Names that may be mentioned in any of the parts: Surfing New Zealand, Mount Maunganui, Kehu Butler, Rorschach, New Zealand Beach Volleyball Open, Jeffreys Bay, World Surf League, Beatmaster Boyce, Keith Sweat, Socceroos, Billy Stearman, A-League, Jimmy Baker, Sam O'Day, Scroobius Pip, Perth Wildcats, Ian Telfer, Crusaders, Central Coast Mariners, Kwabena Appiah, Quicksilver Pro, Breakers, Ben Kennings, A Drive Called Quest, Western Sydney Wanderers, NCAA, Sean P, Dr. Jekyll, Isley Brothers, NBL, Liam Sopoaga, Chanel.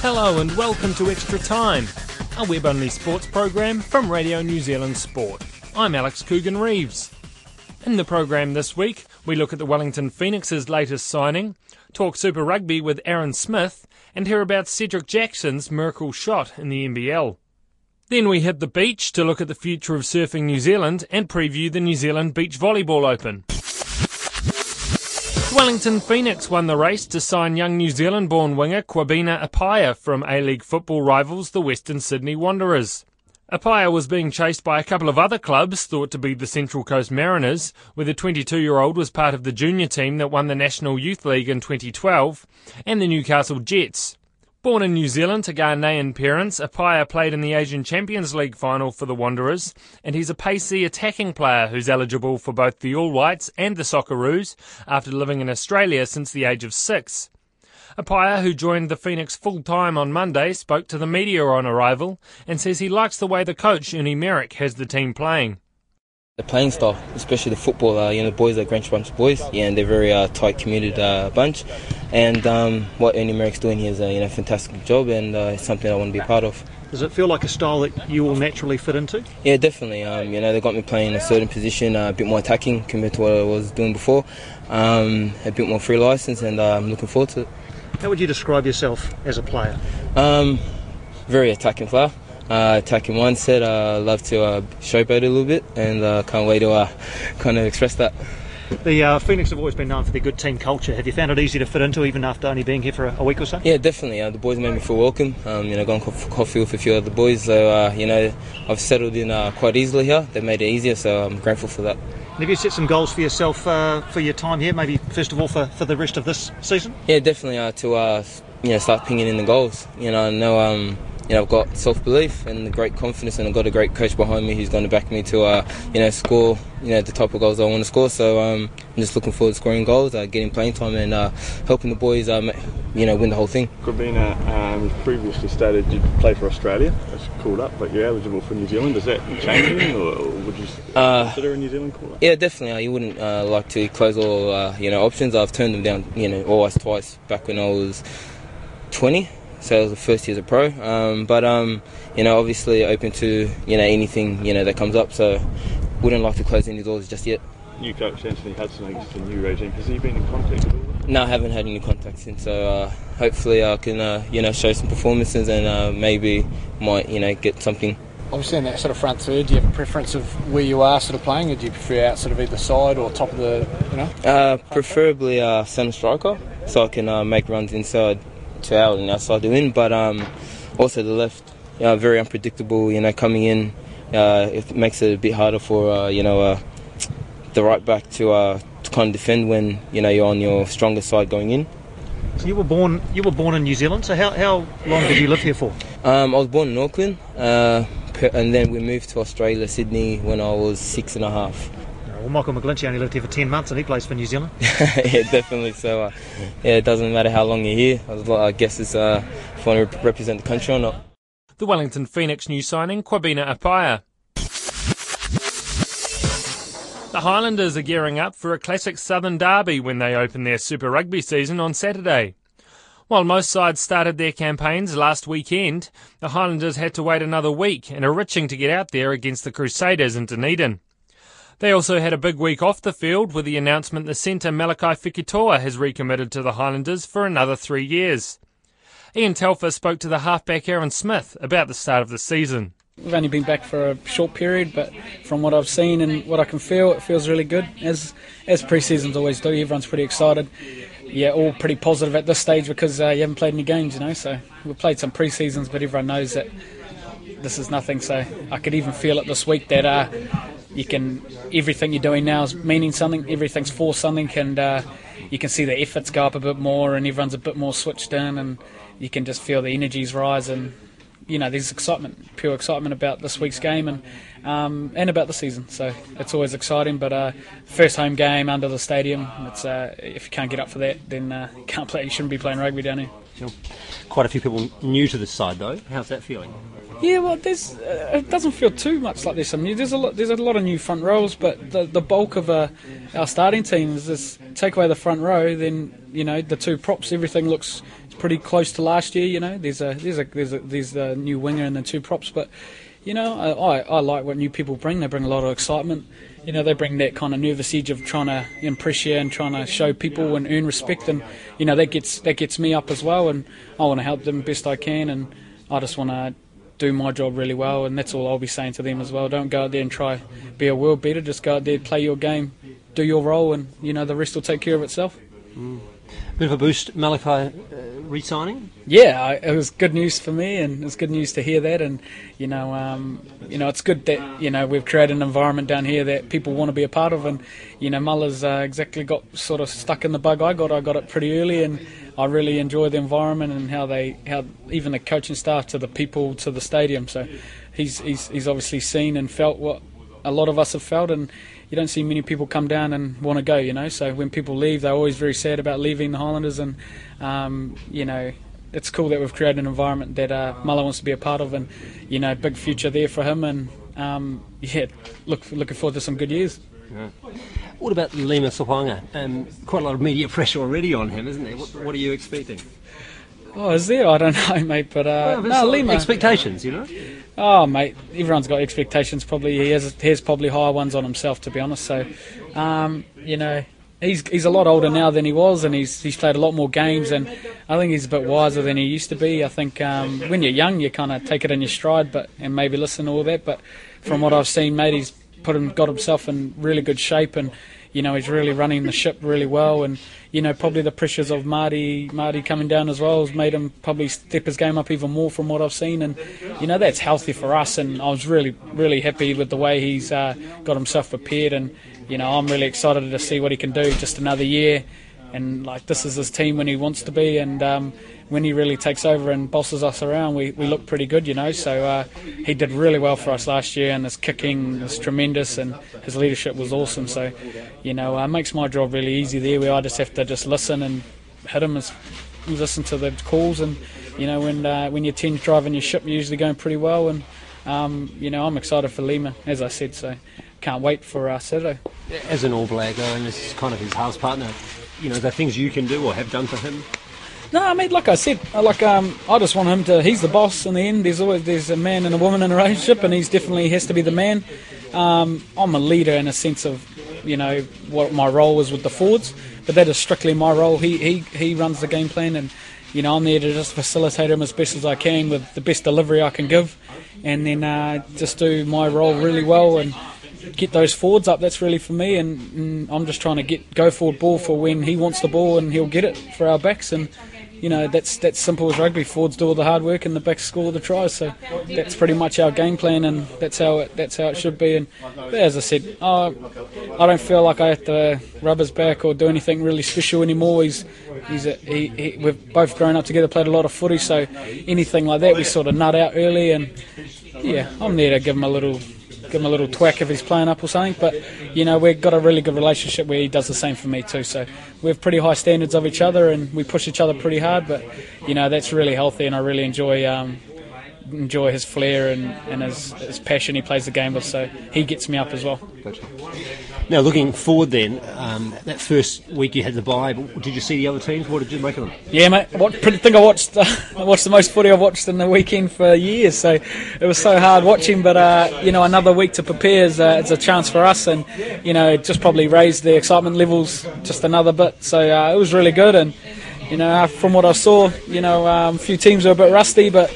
Hello and welcome to Extra Time, a web-only sports programme from Radio New Zealand Sport. I'm Alex Coogan-Reeves. In the programme this week, we look at the Wellington Phoenix's latest signing, talk Super Rugby with Aaron Smith, and hear about Cedric Jackson's miracle shot in the NBL. Then we hit the beach to look at the future of surfing New Zealand and preview the New Zealand Beach Volleyball Open. Wellington Phoenix won the race to sign young New Zealand-born winger Kwabena Appiah from A-League football rivals the Western Sydney Wanderers. Appiah was being chased by a couple of other clubs thought to be the Central Coast Mariners, where the 22-year-old was part of the junior team that won the National Youth League in 2012, and the Newcastle Jets. Born in New Zealand to Ghanaian parents, Appiah played in the Asian Champions League final for the Wanderers, and he's a pacey attacking player who's eligible for both the All Whites and the Socceroos after living in Australia since the age of 6. Appiah, who joined the Phoenix full-time on Monday, spoke to the media on arrival and says he likes the way the coach, Ernie Merrick, has the team playing. The playing style, especially the football, the boys are Grange Bunch boys, and they're a very tight-committed bunch. And what Ernie Merrick's doing here is a fantastic job, and it's something I want to be part of. Does it feel like a style that you will naturally fit into? Yeah, definitely. They got me playing a certain position, a bit more attacking compared to what I was doing before, a bit more free license, and I'm looking forward to it. How would you describe yourself as a player? Very attacking player. Attacking mindset. I love to showboat a little bit, and can't wait to kind of express that. The Phoenix have always been known for their good team culture. Have you found it easy to fit into, even after only being here for a week or so? Yeah, definitely. The boys made me feel welcome. Gone for coffee with a few other boys, so I've settled in quite easily here. They made it easier, so I'm grateful for that. And have you set some goals for yourself for your time here? Maybe first of all for the rest of this season? Yeah, definitely. To start pinging in the goals. I've got self-belief and great confidence, and I've got a great coach behind me who's going to back me to, score, the type of goals I want to score. So I'm just looking forward to scoring goals, getting playing time, and helping the boys, win the whole thing. Kwabena, previously stated you play for Australia. That's called up, but you're eligible for New Zealand. Is that changing, or would you consider a New Zealand call-up? Yeah, definitely. You wouldn't like to close all, options. I've turned them down, always twice back when I was 20. So it was the first year as a pro, obviously open to anything that comes up. So wouldn't like to close any doors just yet. New coach Anthony Hudson against the new regime. Has he been in contact at all? No, I haven't had any contact since. So hopefully I can show some performances and maybe might get something. Obviously in that sort of front third, do you have a preference of where you are sort of playing, or do you prefer out sort of either side or top of the preferably centre striker, so I can make runs inside to out and outside to in, but also the left, very unpredictable. Coming in, it makes it a bit harder for the right back to kind of defend when you're on your stronger side going in. So you were born in New Zealand. So how long did you live here for? I was born in Auckland, and then we moved to Australia, Sydney, when I was 6.5. Well, Michael McGlinchey only lived here for 10 months and he plays for New Zealand. Yeah, definitely. So, it doesn't matter how long you're here. I guess it's if you want to represent the country or not. The Wellington Phoenix new signing, Kwabena Appiah. The Highlanders are gearing up for a classic Southern derby when they open their Super Rugby season on Saturday. While most sides started their campaigns last weekend, the Highlanders had to wait another week and are itching to get out there against the Crusaders in Dunedin. They also had a big week off the field with the announcement the centre Malachi Fikitoa has recommitted to the Highlanders for another 3 years. Ian Telfer spoke to the halfback Aaron Smith about the start of the season. We've only been back for a short period, but from what I've seen and what I can feel, it feels really good, as pre-seasons always do. Everyone's pretty excited. yeah, all pretty positive at this stage because you haven't played any games, you know. So we've played some pre-seasons, but everyone knows that this is nothing. So I could even feel it this week that everything you're doing now is meaning something. Everything's for something, and you can see the efforts go up a bit more, and everyone's a bit more switched in, and you can just feel the energies rise. And you know, there's excitement, pure excitement about this week's game and about the season. So it's always exciting. But first home game under the stadium, it's if you can't get up for that, then can't play. You shouldn't be playing rugby down here. Sure. Quite a few people new to this side, though. How's that feeling? Yeah, well, it doesn't feel too much like there's some new. There's a lot of new front rows, but the bulk of our starting team is this. Take away the front row, then you know the two props. Everything looks pretty close to last year. You know, there's a new winger and the two props. But you know, I like what new people bring. They bring a lot of excitement. You know, they bring that kind of nervous edge of trying to impress you and trying to show people and earn respect. And you know, that gets me up as well. And I want to help them best I can. And I just want to do my job really well, and that's all I'll be saying to them as well. Don't go out there and try be a world beater. Just go out there, play your game, do your role, and you know the rest will take care of itself. Bit of a boost, Malachi re-signing. Yeah, it was good news for me, and it's good news to hear that. And you know, it's good that you know we've created an environment down here that people want to be a part of. And you know, Mulla's exactly got sort of stuck in the bug I got. I got it pretty early, and I really enjoy the environment and how even the coaching staff to the people to the stadium. So he's obviously seen and felt what a lot of us have felt, and you don't see many people come down and want to go, you know. So when people leave, they're always very sad about leaving the Highlanders, and you know, it's cool that we've created an environment that Muller wants to be a part of, and you know, big future there for him, and yeah, looking forward to some good years. Yeah. What about Liam Sopoaga? Quite a lot of media pressure already on him, isn't there? What are you expecting? Oh, is there? I don't know, mate, but Lima. Expectations, you know? Oh, mate, everyone's got expectations probably. He has probably higher ones on himself, to be honest. So, you know, he's a lot older now than he was, and he's played a lot more games, and I think he's a bit wiser than he used to be. I think when you're young, you kind of take it in your stride and maybe listen to all that, but from what I've seen, mate, he's got himself in really good shape, and you know, he's really running the ship really well, and you know, probably the pressures of Marty coming down as well has made him probably step his game up even more from what I've seen, and you know, that's healthy for us, and I was really, really happy with the way he's got himself prepared, and you know, I'm really excited to see what he can do. Just another year, and like, this is his team when he wants to be, and when he really takes over and bosses us around, we look pretty good, you know. So he did really well for us last year, and his kicking was tremendous, and his leadership was awesome. So, you know, makes my job really easy there, where I just have to just listen and hit him, listen to the calls, and you know, when your team's driving your ship, you're usually going pretty well, and you know, I'm excited for Lima, as I said, so can't wait for Saturday. As an All Black, though, and this is kind of his house partner, you know, is there things you can do or have done for him? No, I mean, like I said, like I just want him to. He's the boss in the end. There's a man and a woman in a relationship, and he's definitely has to be the man. I'm a leader in a sense of, you know, what my role is with the forwards, but that is strictly my role. He runs the game plan, and you know, I'm there to just facilitate him as best as I can with the best delivery I can give, and then just do my role really well and get those forwards up. That's really for me, and I'm just trying to go forward ball for when he wants the ball, and he'll get it for our backs, and you know, that's simple as rugby. Forwards do all the hard work and the backs score the tries, so that's pretty much our game plan, and that's how it should be. And as I said, I don't feel like I have to rub his back or do anything really special anymore. We've both grown up together, played a lot of footy, so anything like that we sort of nut out early, and yeah, I'm there to give him a little twack if he's playing up or something, but you know, we've got a really good relationship where he does the same for me too, so we have pretty high standards of each other, and we push each other pretty hard, but you know, that's really healthy, and I really enjoy his flair and his passion he plays the game with, so he gets me up as well. Gotcha. Now looking forward then, that first week you had the bye, did you see the other teams? What did you make of them? Yeah, mate, I watched the most footy I've watched in the weekend for years, so it was so hard watching, but you know, another week to prepare is a chance for us, and you know, just probably raised the excitement levels just another bit, so it was really good, and you know, from what I saw, you know, a few teams were a bit rusty, but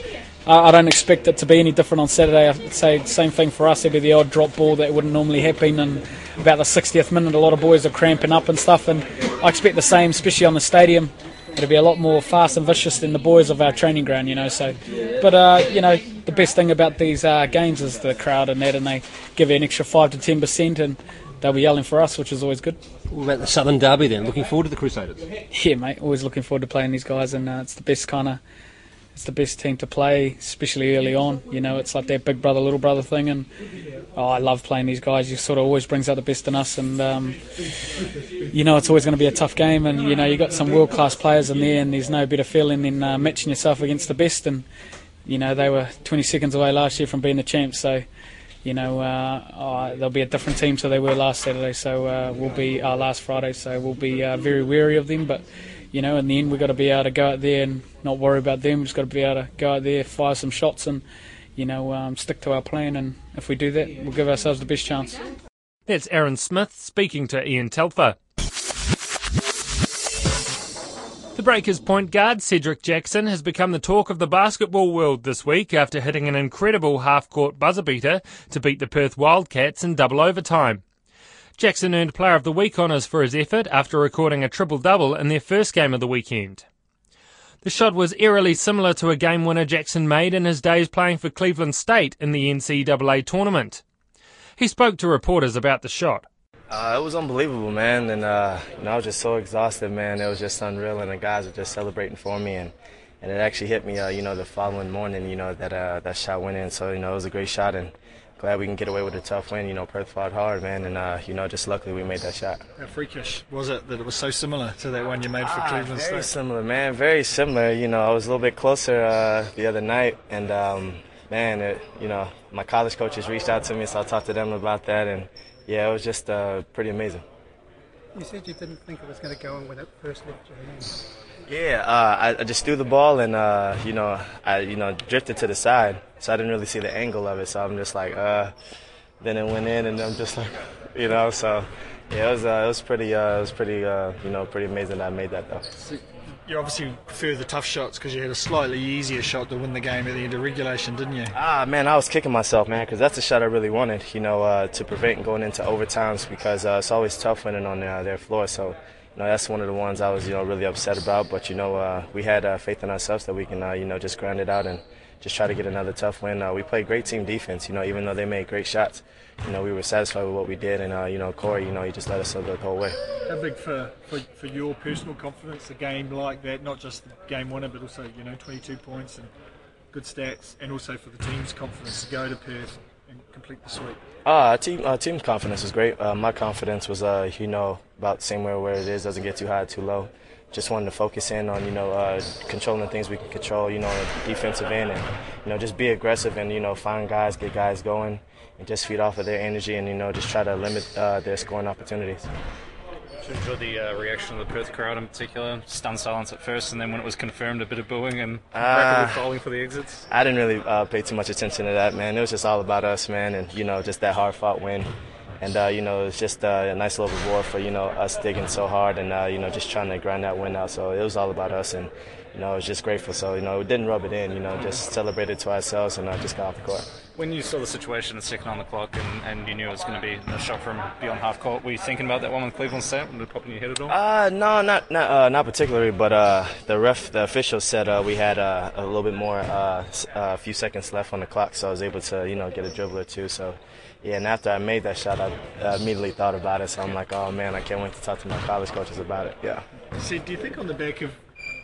I don't expect it to be any different on Saturday. I'd say same thing for us. There'd be the odd drop ball that wouldn't normally happen, and about the 60th minute a lot of boys are cramping up and stuff, and I expect the same, especially on the stadium. It'll be a lot more fast and vicious than the boys of our training ground, you know. So, but you know, the best thing about these games is the crowd and that, and they give you an extra 5 to 10%, and they'll be yelling for us, which is always good. What about the Southern Derby then? Looking forward to the Crusaders? Yeah, mate. Always looking forward to playing these guys, and it's the best team to play, especially early on. You know, it's like that big brother, little brother thing, and I love playing these guys. You sort of always brings out the best in us, and you know, it's always going to be a tough game, and you know, you got some world-class players in there, and there's no better feeling than matching yourself against the best. And you know, they were 20 seconds away last year from being the champs, so. You know, they'll be a different team to they were last Saturday, so we'll be last Friday, so we'll be very wary of them. But, you know, in the end, we've got to be able to go out there and not worry about them. We've just got to be able to go out there, fire some shots, and, you know, stick to our plan. And if we do that, we'll give ourselves the best chance. That's Aaron Smith speaking to Ian Telfer. The Breakers point guard Cedric Jackson has become the talk of the basketball world this week after hitting an incredible half-court buzzer beater to beat the Perth Wildcats in double overtime. Jackson earned Player of the Week honours for his effort after recording a triple-double in their first game of the weekend. The shot was eerily similar to a game winner Jackson made in his days playing for Cleveland State in the NCAA tournament. He spoke to reporters about the shot. It was unbelievable, man, and you know, I was just so exhausted, man. It was just unreal, and the guys were just celebrating for me, and it actually hit me, you know, the following morning, you know, that shot went in. So, you know, it was a great shot, and glad we can get away with a tough win. You know, Perth fought hard, man, and, you know, just luckily we made that shot. How freakish was it that it was so similar to that one you made for Cleveland State? Very similar, man, very similar. You know, I was a little bit closer the other night, and, man, you know, my college coaches reached out to me, so I talked to them about that, and, yeah, it was just pretty amazing. You said you didn't think it was going to go in when it first left your hands. Yeah, I just threw the ball and, you know, I drifted to the side, so I didn't really see the angle of it. So I'm just like, then it went in, and I'm just like, you know, so yeah, it was pretty amazing that I made that though. So you obviously prefer the tough shots because you had a slightly easier shot to win the game at the end of regulation, didn't you? Man, I was kicking myself, man, because that's the shot I really wanted, you know, to prevent going into overtimes because it's always tough winning on their floor. So, you know, that's one of the ones I was, you know, really upset about. But, you know, we had faith in ourselves that we can, you know, just grind it out and just try to get another tough win. We played great team defense, you know, even though they made great shots. You know, we were satisfied with what we did, and, you know, Corey, you know, he just let us go the whole way. How big for your personal confidence, a game like that, not just the game winner, but also, you know, 22 points and good stats, and also for the team's confidence to go to Perth and complete the sweep? Team's confidence is great. My confidence was, you know, about somewhere where it is, doesn't get too high, too low. Just wanted to focus in on, you know, controlling the things we can control, you know, defensive end, and, you know, just be aggressive and, you know, find guys, get guys going, and just feed off of their energy and, you know, just try to limit their scoring opportunities. Did you enjoy the reaction of the Perth crowd in particular? Stunned silence at first, and then when it was confirmed, a bit of booing and rapidly falling for the exits? I didn't really pay too much attention to that, man. It was just all about us, man, and, you know, just that hard-fought win. And, you know, it's just a nice little reward for, you know, us digging so hard and, you know, just trying to grind that win out. So it was all about us and, you know, I was just grateful. So, you know, we didn't rub it in, you know, just celebrated to ourselves and just got off the court. When you saw the situation, the second on the clock, and you knew it was going to be a shot from beyond half court, were you thinking about that one with Cleveland State? Did it pop in your head at all? No, not particularly, but the ref, the official said we had a little bit more, a few seconds left on the clock, so I was able to, you know, get a dribble or two, so... Yeah, and after I made that shot, I immediately thought about it. So I'm like, oh, man, I can't wait to talk to my college coaches about it. Yeah. So do you think on the back of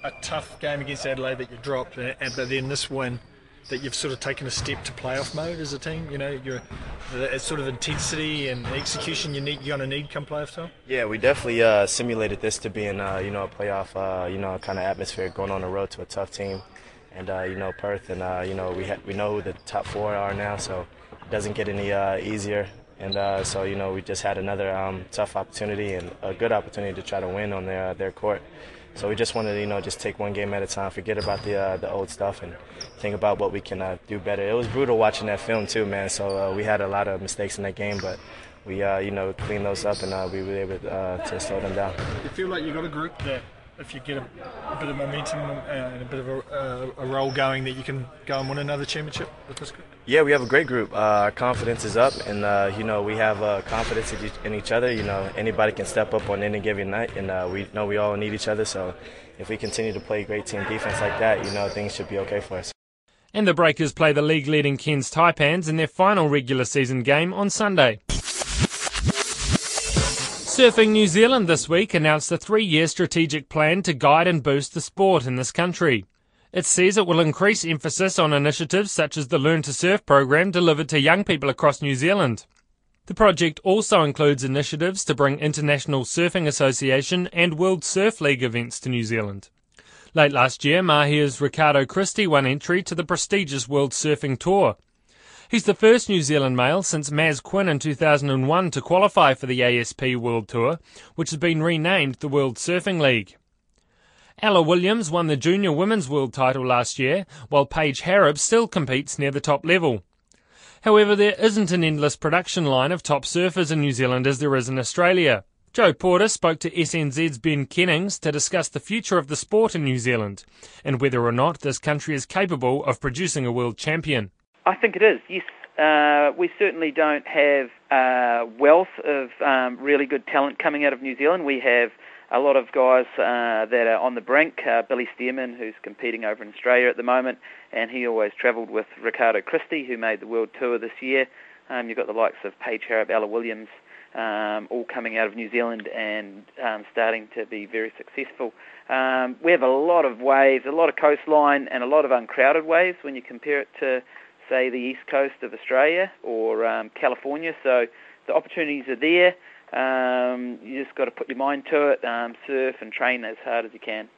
a tough game against Adelaide that you dropped, but then this win, that you've sort of taken a step to playoff mode as a team? You know, it's sort of intensity and execution you're going to need come playoff time? Yeah, we definitely simulated this to being, you know, a playoff, you know, kind of atmosphere going on the road to a tough team. And, you know, Perth, and, you know, we know who the top four are now, so... doesn't get any easier, and so, you know, we just had another tough opportunity and a good opportunity to try to win on their court. So we just wanted to, you know, just take one game at a time, forget about the old stuff and think about what we can do better. It was brutal watching that film too, man, so we had a lot of mistakes in that game, but we, you know, cleaned those up and we were able to slow them down. You feel like you got a group that if you get a bit of momentum and a bit of a roll going, that you can go and win another championship with this group? Yeah, we have a great group. Our confidence is up, and we have confidence in each other. You know, anybody can step up on any given night, and we know we all need each other. So if we continue to play great team defense like that, you know, things should be okay for us. And the Breakers play the league-leading Cairns Taipans in their final regular season game on Sunday. Surfing New Zealand this week announced a 3-year strategic plan to guide and boost the sport in this country. It says it will increase emphasis on initiatives such as the Learn to Surf program delivered to young people across New Zealand. The project also includes initiatives to bring International Surfing Association and World Surf League events to New Zealand. Late last year, Mahia's Ricardo Christie won entry to the prestigious World Surfing Tour. He's the first New Zealand male since Maz Quinn in 2001 to qualify for the ASP World Tour, which has been renamed the World Surfing League. Ella Williams won the Junior Women's World title last year, while Paige Hareb still competes near the top level. However, there isn't an endless production line of top surfers in New Zealand as there is in Australia. Joe Porter spoke to SNZ's Ben Kennings to discuss the future of the sport in New Zealand, and whether or not this country is capable of producing a world champion. I think it is, yes. We certainly don't have a wealth of really good talent coming out of New Zealand. We have a lot of guys that are on the brink. Billy Stearman, who's competing over in Australia at the moment, and he always travelled with Ricardo Christie, who made the World Tour this year. You've got the likes of Paige Hareb, Ella Williams, all coming out of New Zealand and starting to be very successful. We have a lot of waves, a lot of coastline, and a lot of uncrowded waves when you compare it to, say, the east coast of Australia or California. So the opportunities are there. You just got to put your mind to it, surf and train as hard as you can.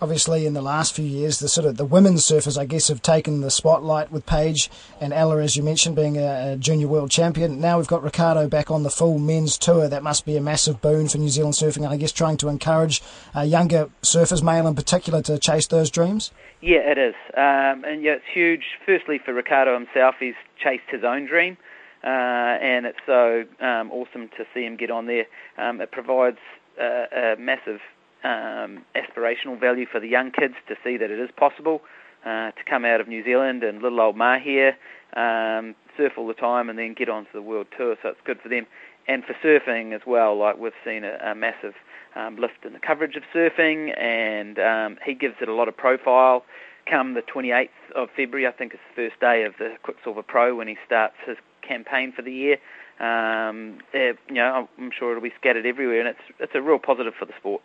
Obviously, in the last few years, the women's surfers, I guess, have taken the spotlight with Paige and Ella, as you mentioned, being a junior world champion. Now we've got Ricardo back on the full men's tour. That must be a massive boon for New Zealand surfing, and I guess trying to encourage younger surfers, male in particular, to chase those dreams. Yeah, it is. And yeah, it's huge, firstly, for Ricardo himself. He's chased his own dream, and it's so awesome to see him get on there. It provides a massive aspirational value for the young kids to see that it is possible to come out of New Zealand and little old Mahia, surf all the time and then get onto the world tour. So it's good for them. And for surfing as well, like we've seen a massive lift in the coverage of surfing, and he gives it a lot of profile. Come the 28th of February, I think it's the first day of the Quicksilver Pro when he starts his campaign for the year. I'm sure it'll be scattered everywhere, and it's a real positive for the sport.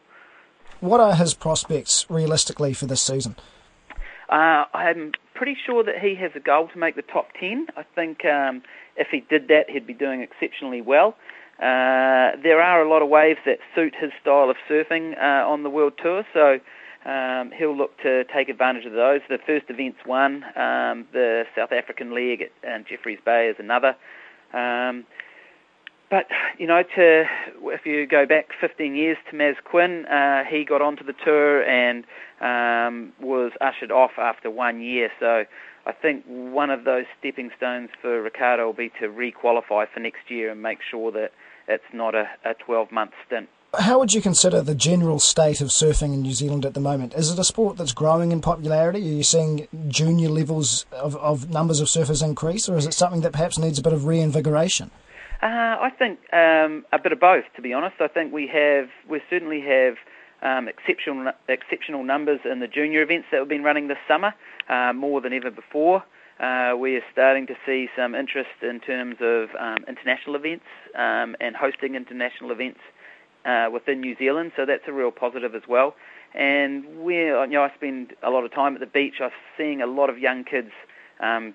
What are his prospects realistically for this season? I'm pretty sure that he has a goal to make the top 10. I think if he did that, he'd be doing exceptionally well. There are a lot of waves that suit his style of surfing on the World Tour, so he'll look to take advantage of those. The first event's one. The South African League at Jeffreys Bay is another. But, you know, if you go back 15 years to Maz Quinn, he got onto the tour and was ushered off after 1 year. So I think one of those stepping stones for Ricardo will be to re-qualify for next year and make sure that it's not a 12-month stint. How would you consider the general state of surfing in New Zealand at the moment? Is it a sport that's growing in popularity? Are you seeing junior levels of numbers of surfers increase, or is it something that perhaps needs a bit of reinvigoration? I think a bit of both, to be honest. I think we certainly have exceptional numbers in the junior events that we've been running this summer, more than ever before. We are starting to see some interest in terms of international events and hosting international events within New Zealand, so that's a real positive as well. And I spend a lot of time at the beach. I'm seeing a lot of young kids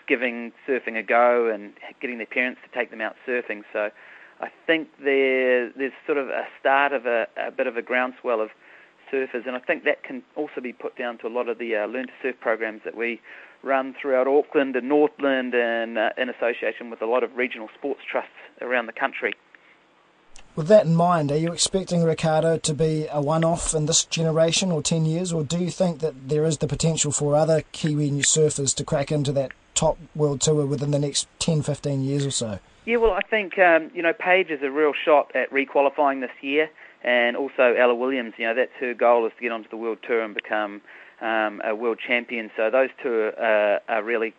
giving surfing a go and getting their parents to take them out surfing. So I think there's sort of a start of a bit of a groundswell of surfers, and I think that can also be put down to a lot of the Learn to Surf programs that we run throughout Auckland and Northland, and in association with a lot of regional sports trusts around the country. With that in mind, are you expecting Ricardo to be a one-off in this generation or 10 years, or do you think that there is the potential for other Kiwi surfers to crack into that top world tour within the next 10-15 years or so? Yeah, well, I think, Paige is a real shot at requalifying this year, and also Ella Williams, that's her goal, is to get onto the World Tour and become a world champion. So those two are really,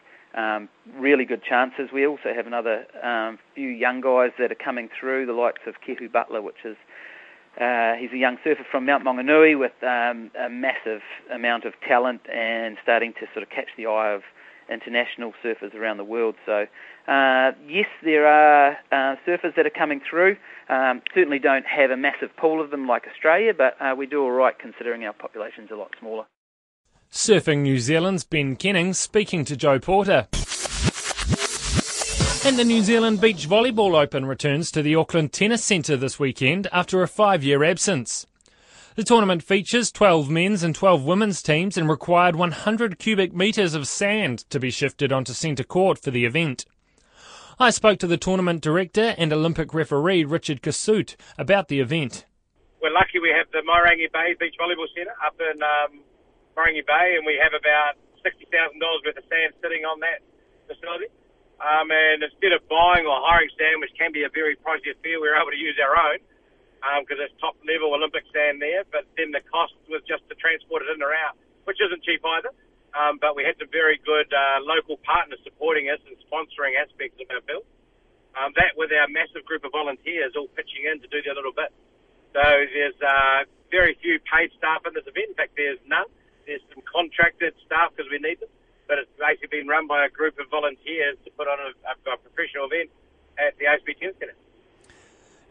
really good chances. We also have another few young guys that are coming through, the likes of Kehu Butler, which is, he's a young surfer from Mount Maunganui with a massive amount of talent and starting to sort of catch the eye of international surfers around the world. So yes, there are surfers that are coming through. Certainly don't have a massive pool of them like Australia, but we do all right considering our population's a lot smaller. Surfing New Zealand's Ben Kenning speaking to Joe Porter. And the New Zealand Beach Volleyball Open returns to the Auckland Tennis Centre this weekend after a 5-year absence. The tournament features 12 men's and 12 women's teams and required 100 cubic metres of sand to be shifted onto centre court for the event. I spoke to the tournament director and Olympic referee Richard Kasut about the event. We're lucky we have the Marangi Bay Beach Volleyball Centre up in Marangi Bay, and we have about $60,000 worth of sand sitting on that facility. And instead of buying or hiring sand, which can be a very pricey affair, we were able to use our own because it's top-level Olympic sand there. But then the cost was just to transport it in or out, which isn't cheap either. But we had some very good local partners supporting us and sponsoring aspects of our build. That with our massive group of volunteers all pitching in to do their little bit. So there's very few paid staff in this event. In fact, there's none. There's some contracted staff because we need them. But it's basically been run by a group of volunteers to put on a professional event at the ASB Tennis Centre.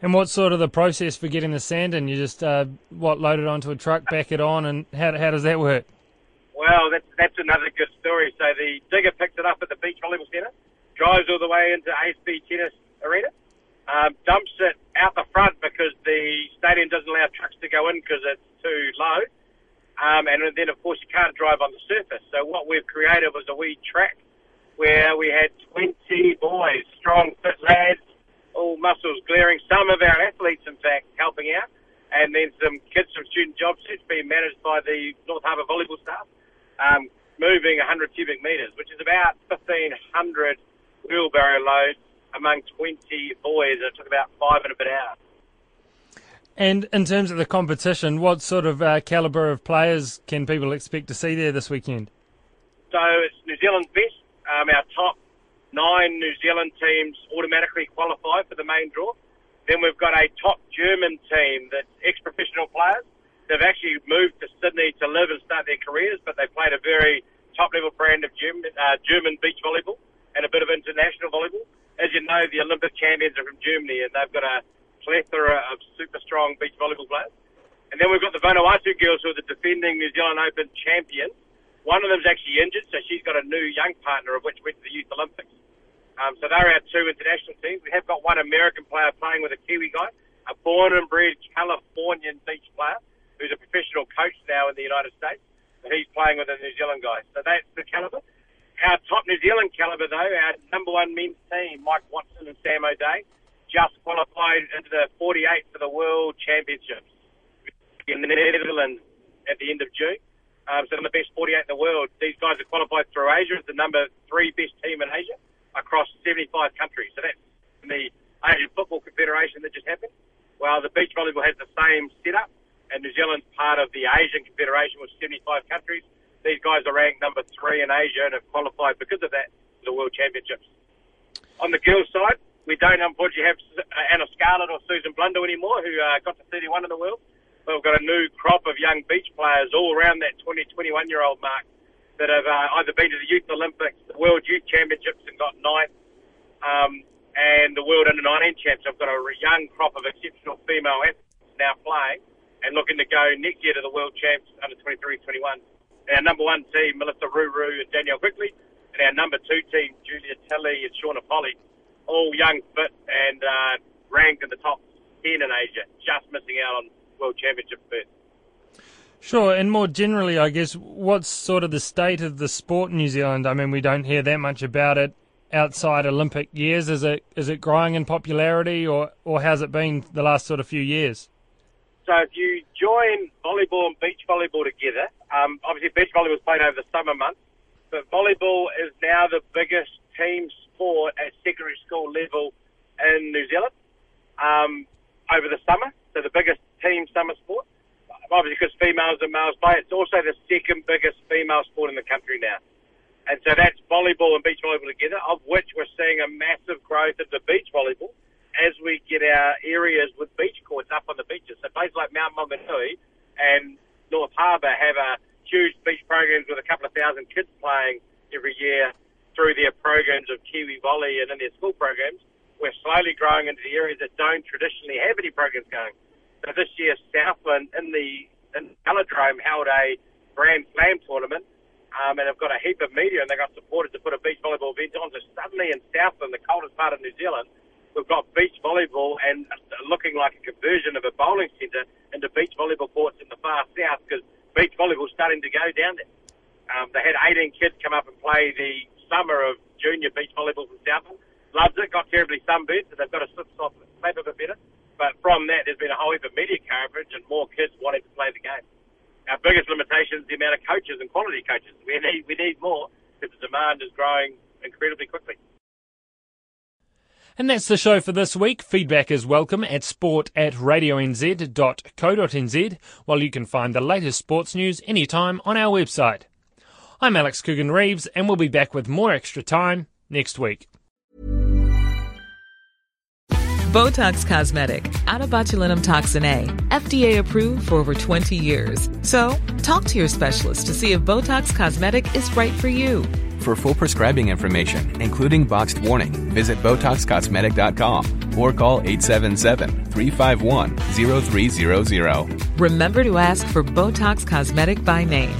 And what's sort of the process for getting the sand in? You just, load it onto a truck, back it on, and how does that work? Well, that's another good story. So the digger picks it up at the Beach Volleyball Centre, drives all the way into ASB Tennis Arena, dumps it out the front because the stadium doesn't allow trucks to go in because it's too low. And then, of course, you can't drive on the surface. So what we've created was a wee track where we had 20 boys, strong, fit lads, all muscles glaring, some of our athletes, in fact, helping out, and then some kids from student job seats being managed by the North Harbour volleyball staff, moving 100 cubic metres, which is about 1,500 wheelbarrow loads among 20 boys. It took about 5 and a bit hours. And in terms of the competition, what sort of calibre of players can people expect to see there this weekend? So it's New Zealand's best. Our top 9 New Zealand teams automatically qualify for the main draw. Then we've got a top German team that's ex-professional players. They've actually moved to Sydney to live and start their careers, but they played a very top-level brand of German beach volleyball and a bit of international volleyball. As you know, the Olympic champions are from Germany, and they've got a plethora of super strong beach volleyball players. And then we've got the Vanuatu girls who are the defending New Zealand Open champions. One of them's actually injured, so she's got a new young partner, of which went to the Youth Olympics. So they're our 2 international teams. We have got 1 American player playing with a Kiwi guy, a born and bred Californian beach player who's a professional coach now in the United States, and he's playing with a New Zealand guy. So that's the calibre. Our top New Zealand calibre, though, our number 1 men's team, Mike Watson and Sam O'Day, just qualified into the 48 for the World Championships in the Netherlands at the end of June. So they're the best 48 in the world. These guys are qualified through Asia. It's the number 3 best team in Asia across 75 countries. So that's the Asian Football Confederation that just happened. Well, the beach volleyball has the same setup, and New Zealand's part of the Asian Confederation with 75 countries. These guys are ranked number 3 in Asia and have qualified because of that for the World Championships. On the girls' side, we don't, unfortunately, have Anna Scarlett or Susan Blunder anymore, who got to 31 in the world. But we've got a new crop of young beach players all around that 20, 21-year-old mark that have either been to the Youth Olympics, the World Youth Championships and got 9th, and the World Under-19 Champs. I've got a young crop of exceptional female athletes now playing and looking to go next year to the World Champs Under-23, 21. And our number 1 team, Melissa Ruru and Danielle Quigley, and our number 2 team, Julia Tilley and Shauna Polly, all young, fit, and ranked in the top 10 in Asia, just missing out on World Championship berth. Sure, and more generally, I guess, what's sort of the state of the sport in New Zealand? I mean, we don't hear that much about it outside Olympic years. Is it growing in popularity, or how's it been the last sort of few years? So if you join volleyball and beach volleyball together, obviously beach volleyball was played over the summer months, but volleyball is now the biggest team sport at secondary school level in New Zealand over the summer. So the biggest team summer sport, obviously because females and males play, it's also the second biggest female sport in the country now. And so that's volleyball and beach volleyball together, of which we're seeing a massive growth of the beach volleyball as we get our areas with beach courts up on the beaches. So places like Mount Maunganui and North Harbour have a huge beach programs with a couple of thousand kids playing every year through their programs of Kiwi Volley and in their school programs. We're slowly growing into the areas that don't traditionally have any programs going. So this year, Southland in the Velodrome held a Grand Slam tournament, and they've got a heap of media and they got supported to put a beach volleyball event on. So suddenly in Southland, the coldest part of New Zealand, we've got beach volleyball and looking like a conversion of a bowling centre into beach volleyball courts in the far south because beach volleyball's starting to go down there. They had 18 kids come up and play the summer of junior beach volleyball from Southland. Loves it, got terribly sunburned, so they've got to slap a bit better. But from that, there's been a whole heap of media coverage and more kids wanting to play the game. Our biggest limitation is the amount of coaches and quality coaches. We need more because the demand is growing incredibly quickly. And that's the show for this week. Feedback is welcome at sport@radionz.co.nz, while you can find the latest sports news anytime on our website. I'm Alex Coogan-Reeves, and we'll be back with more Extra Time next week. Botox Cosmetic, out of botulinum toxin A, FDA approved for over 20 years. So, talk to your specialist to see if Botox Cosmetic is right for you. For full prescribing information, including boxed warning, visit BotoxCosmetic.com or call 877-351-0300. Remember to ask for Botox Cosmetic by name.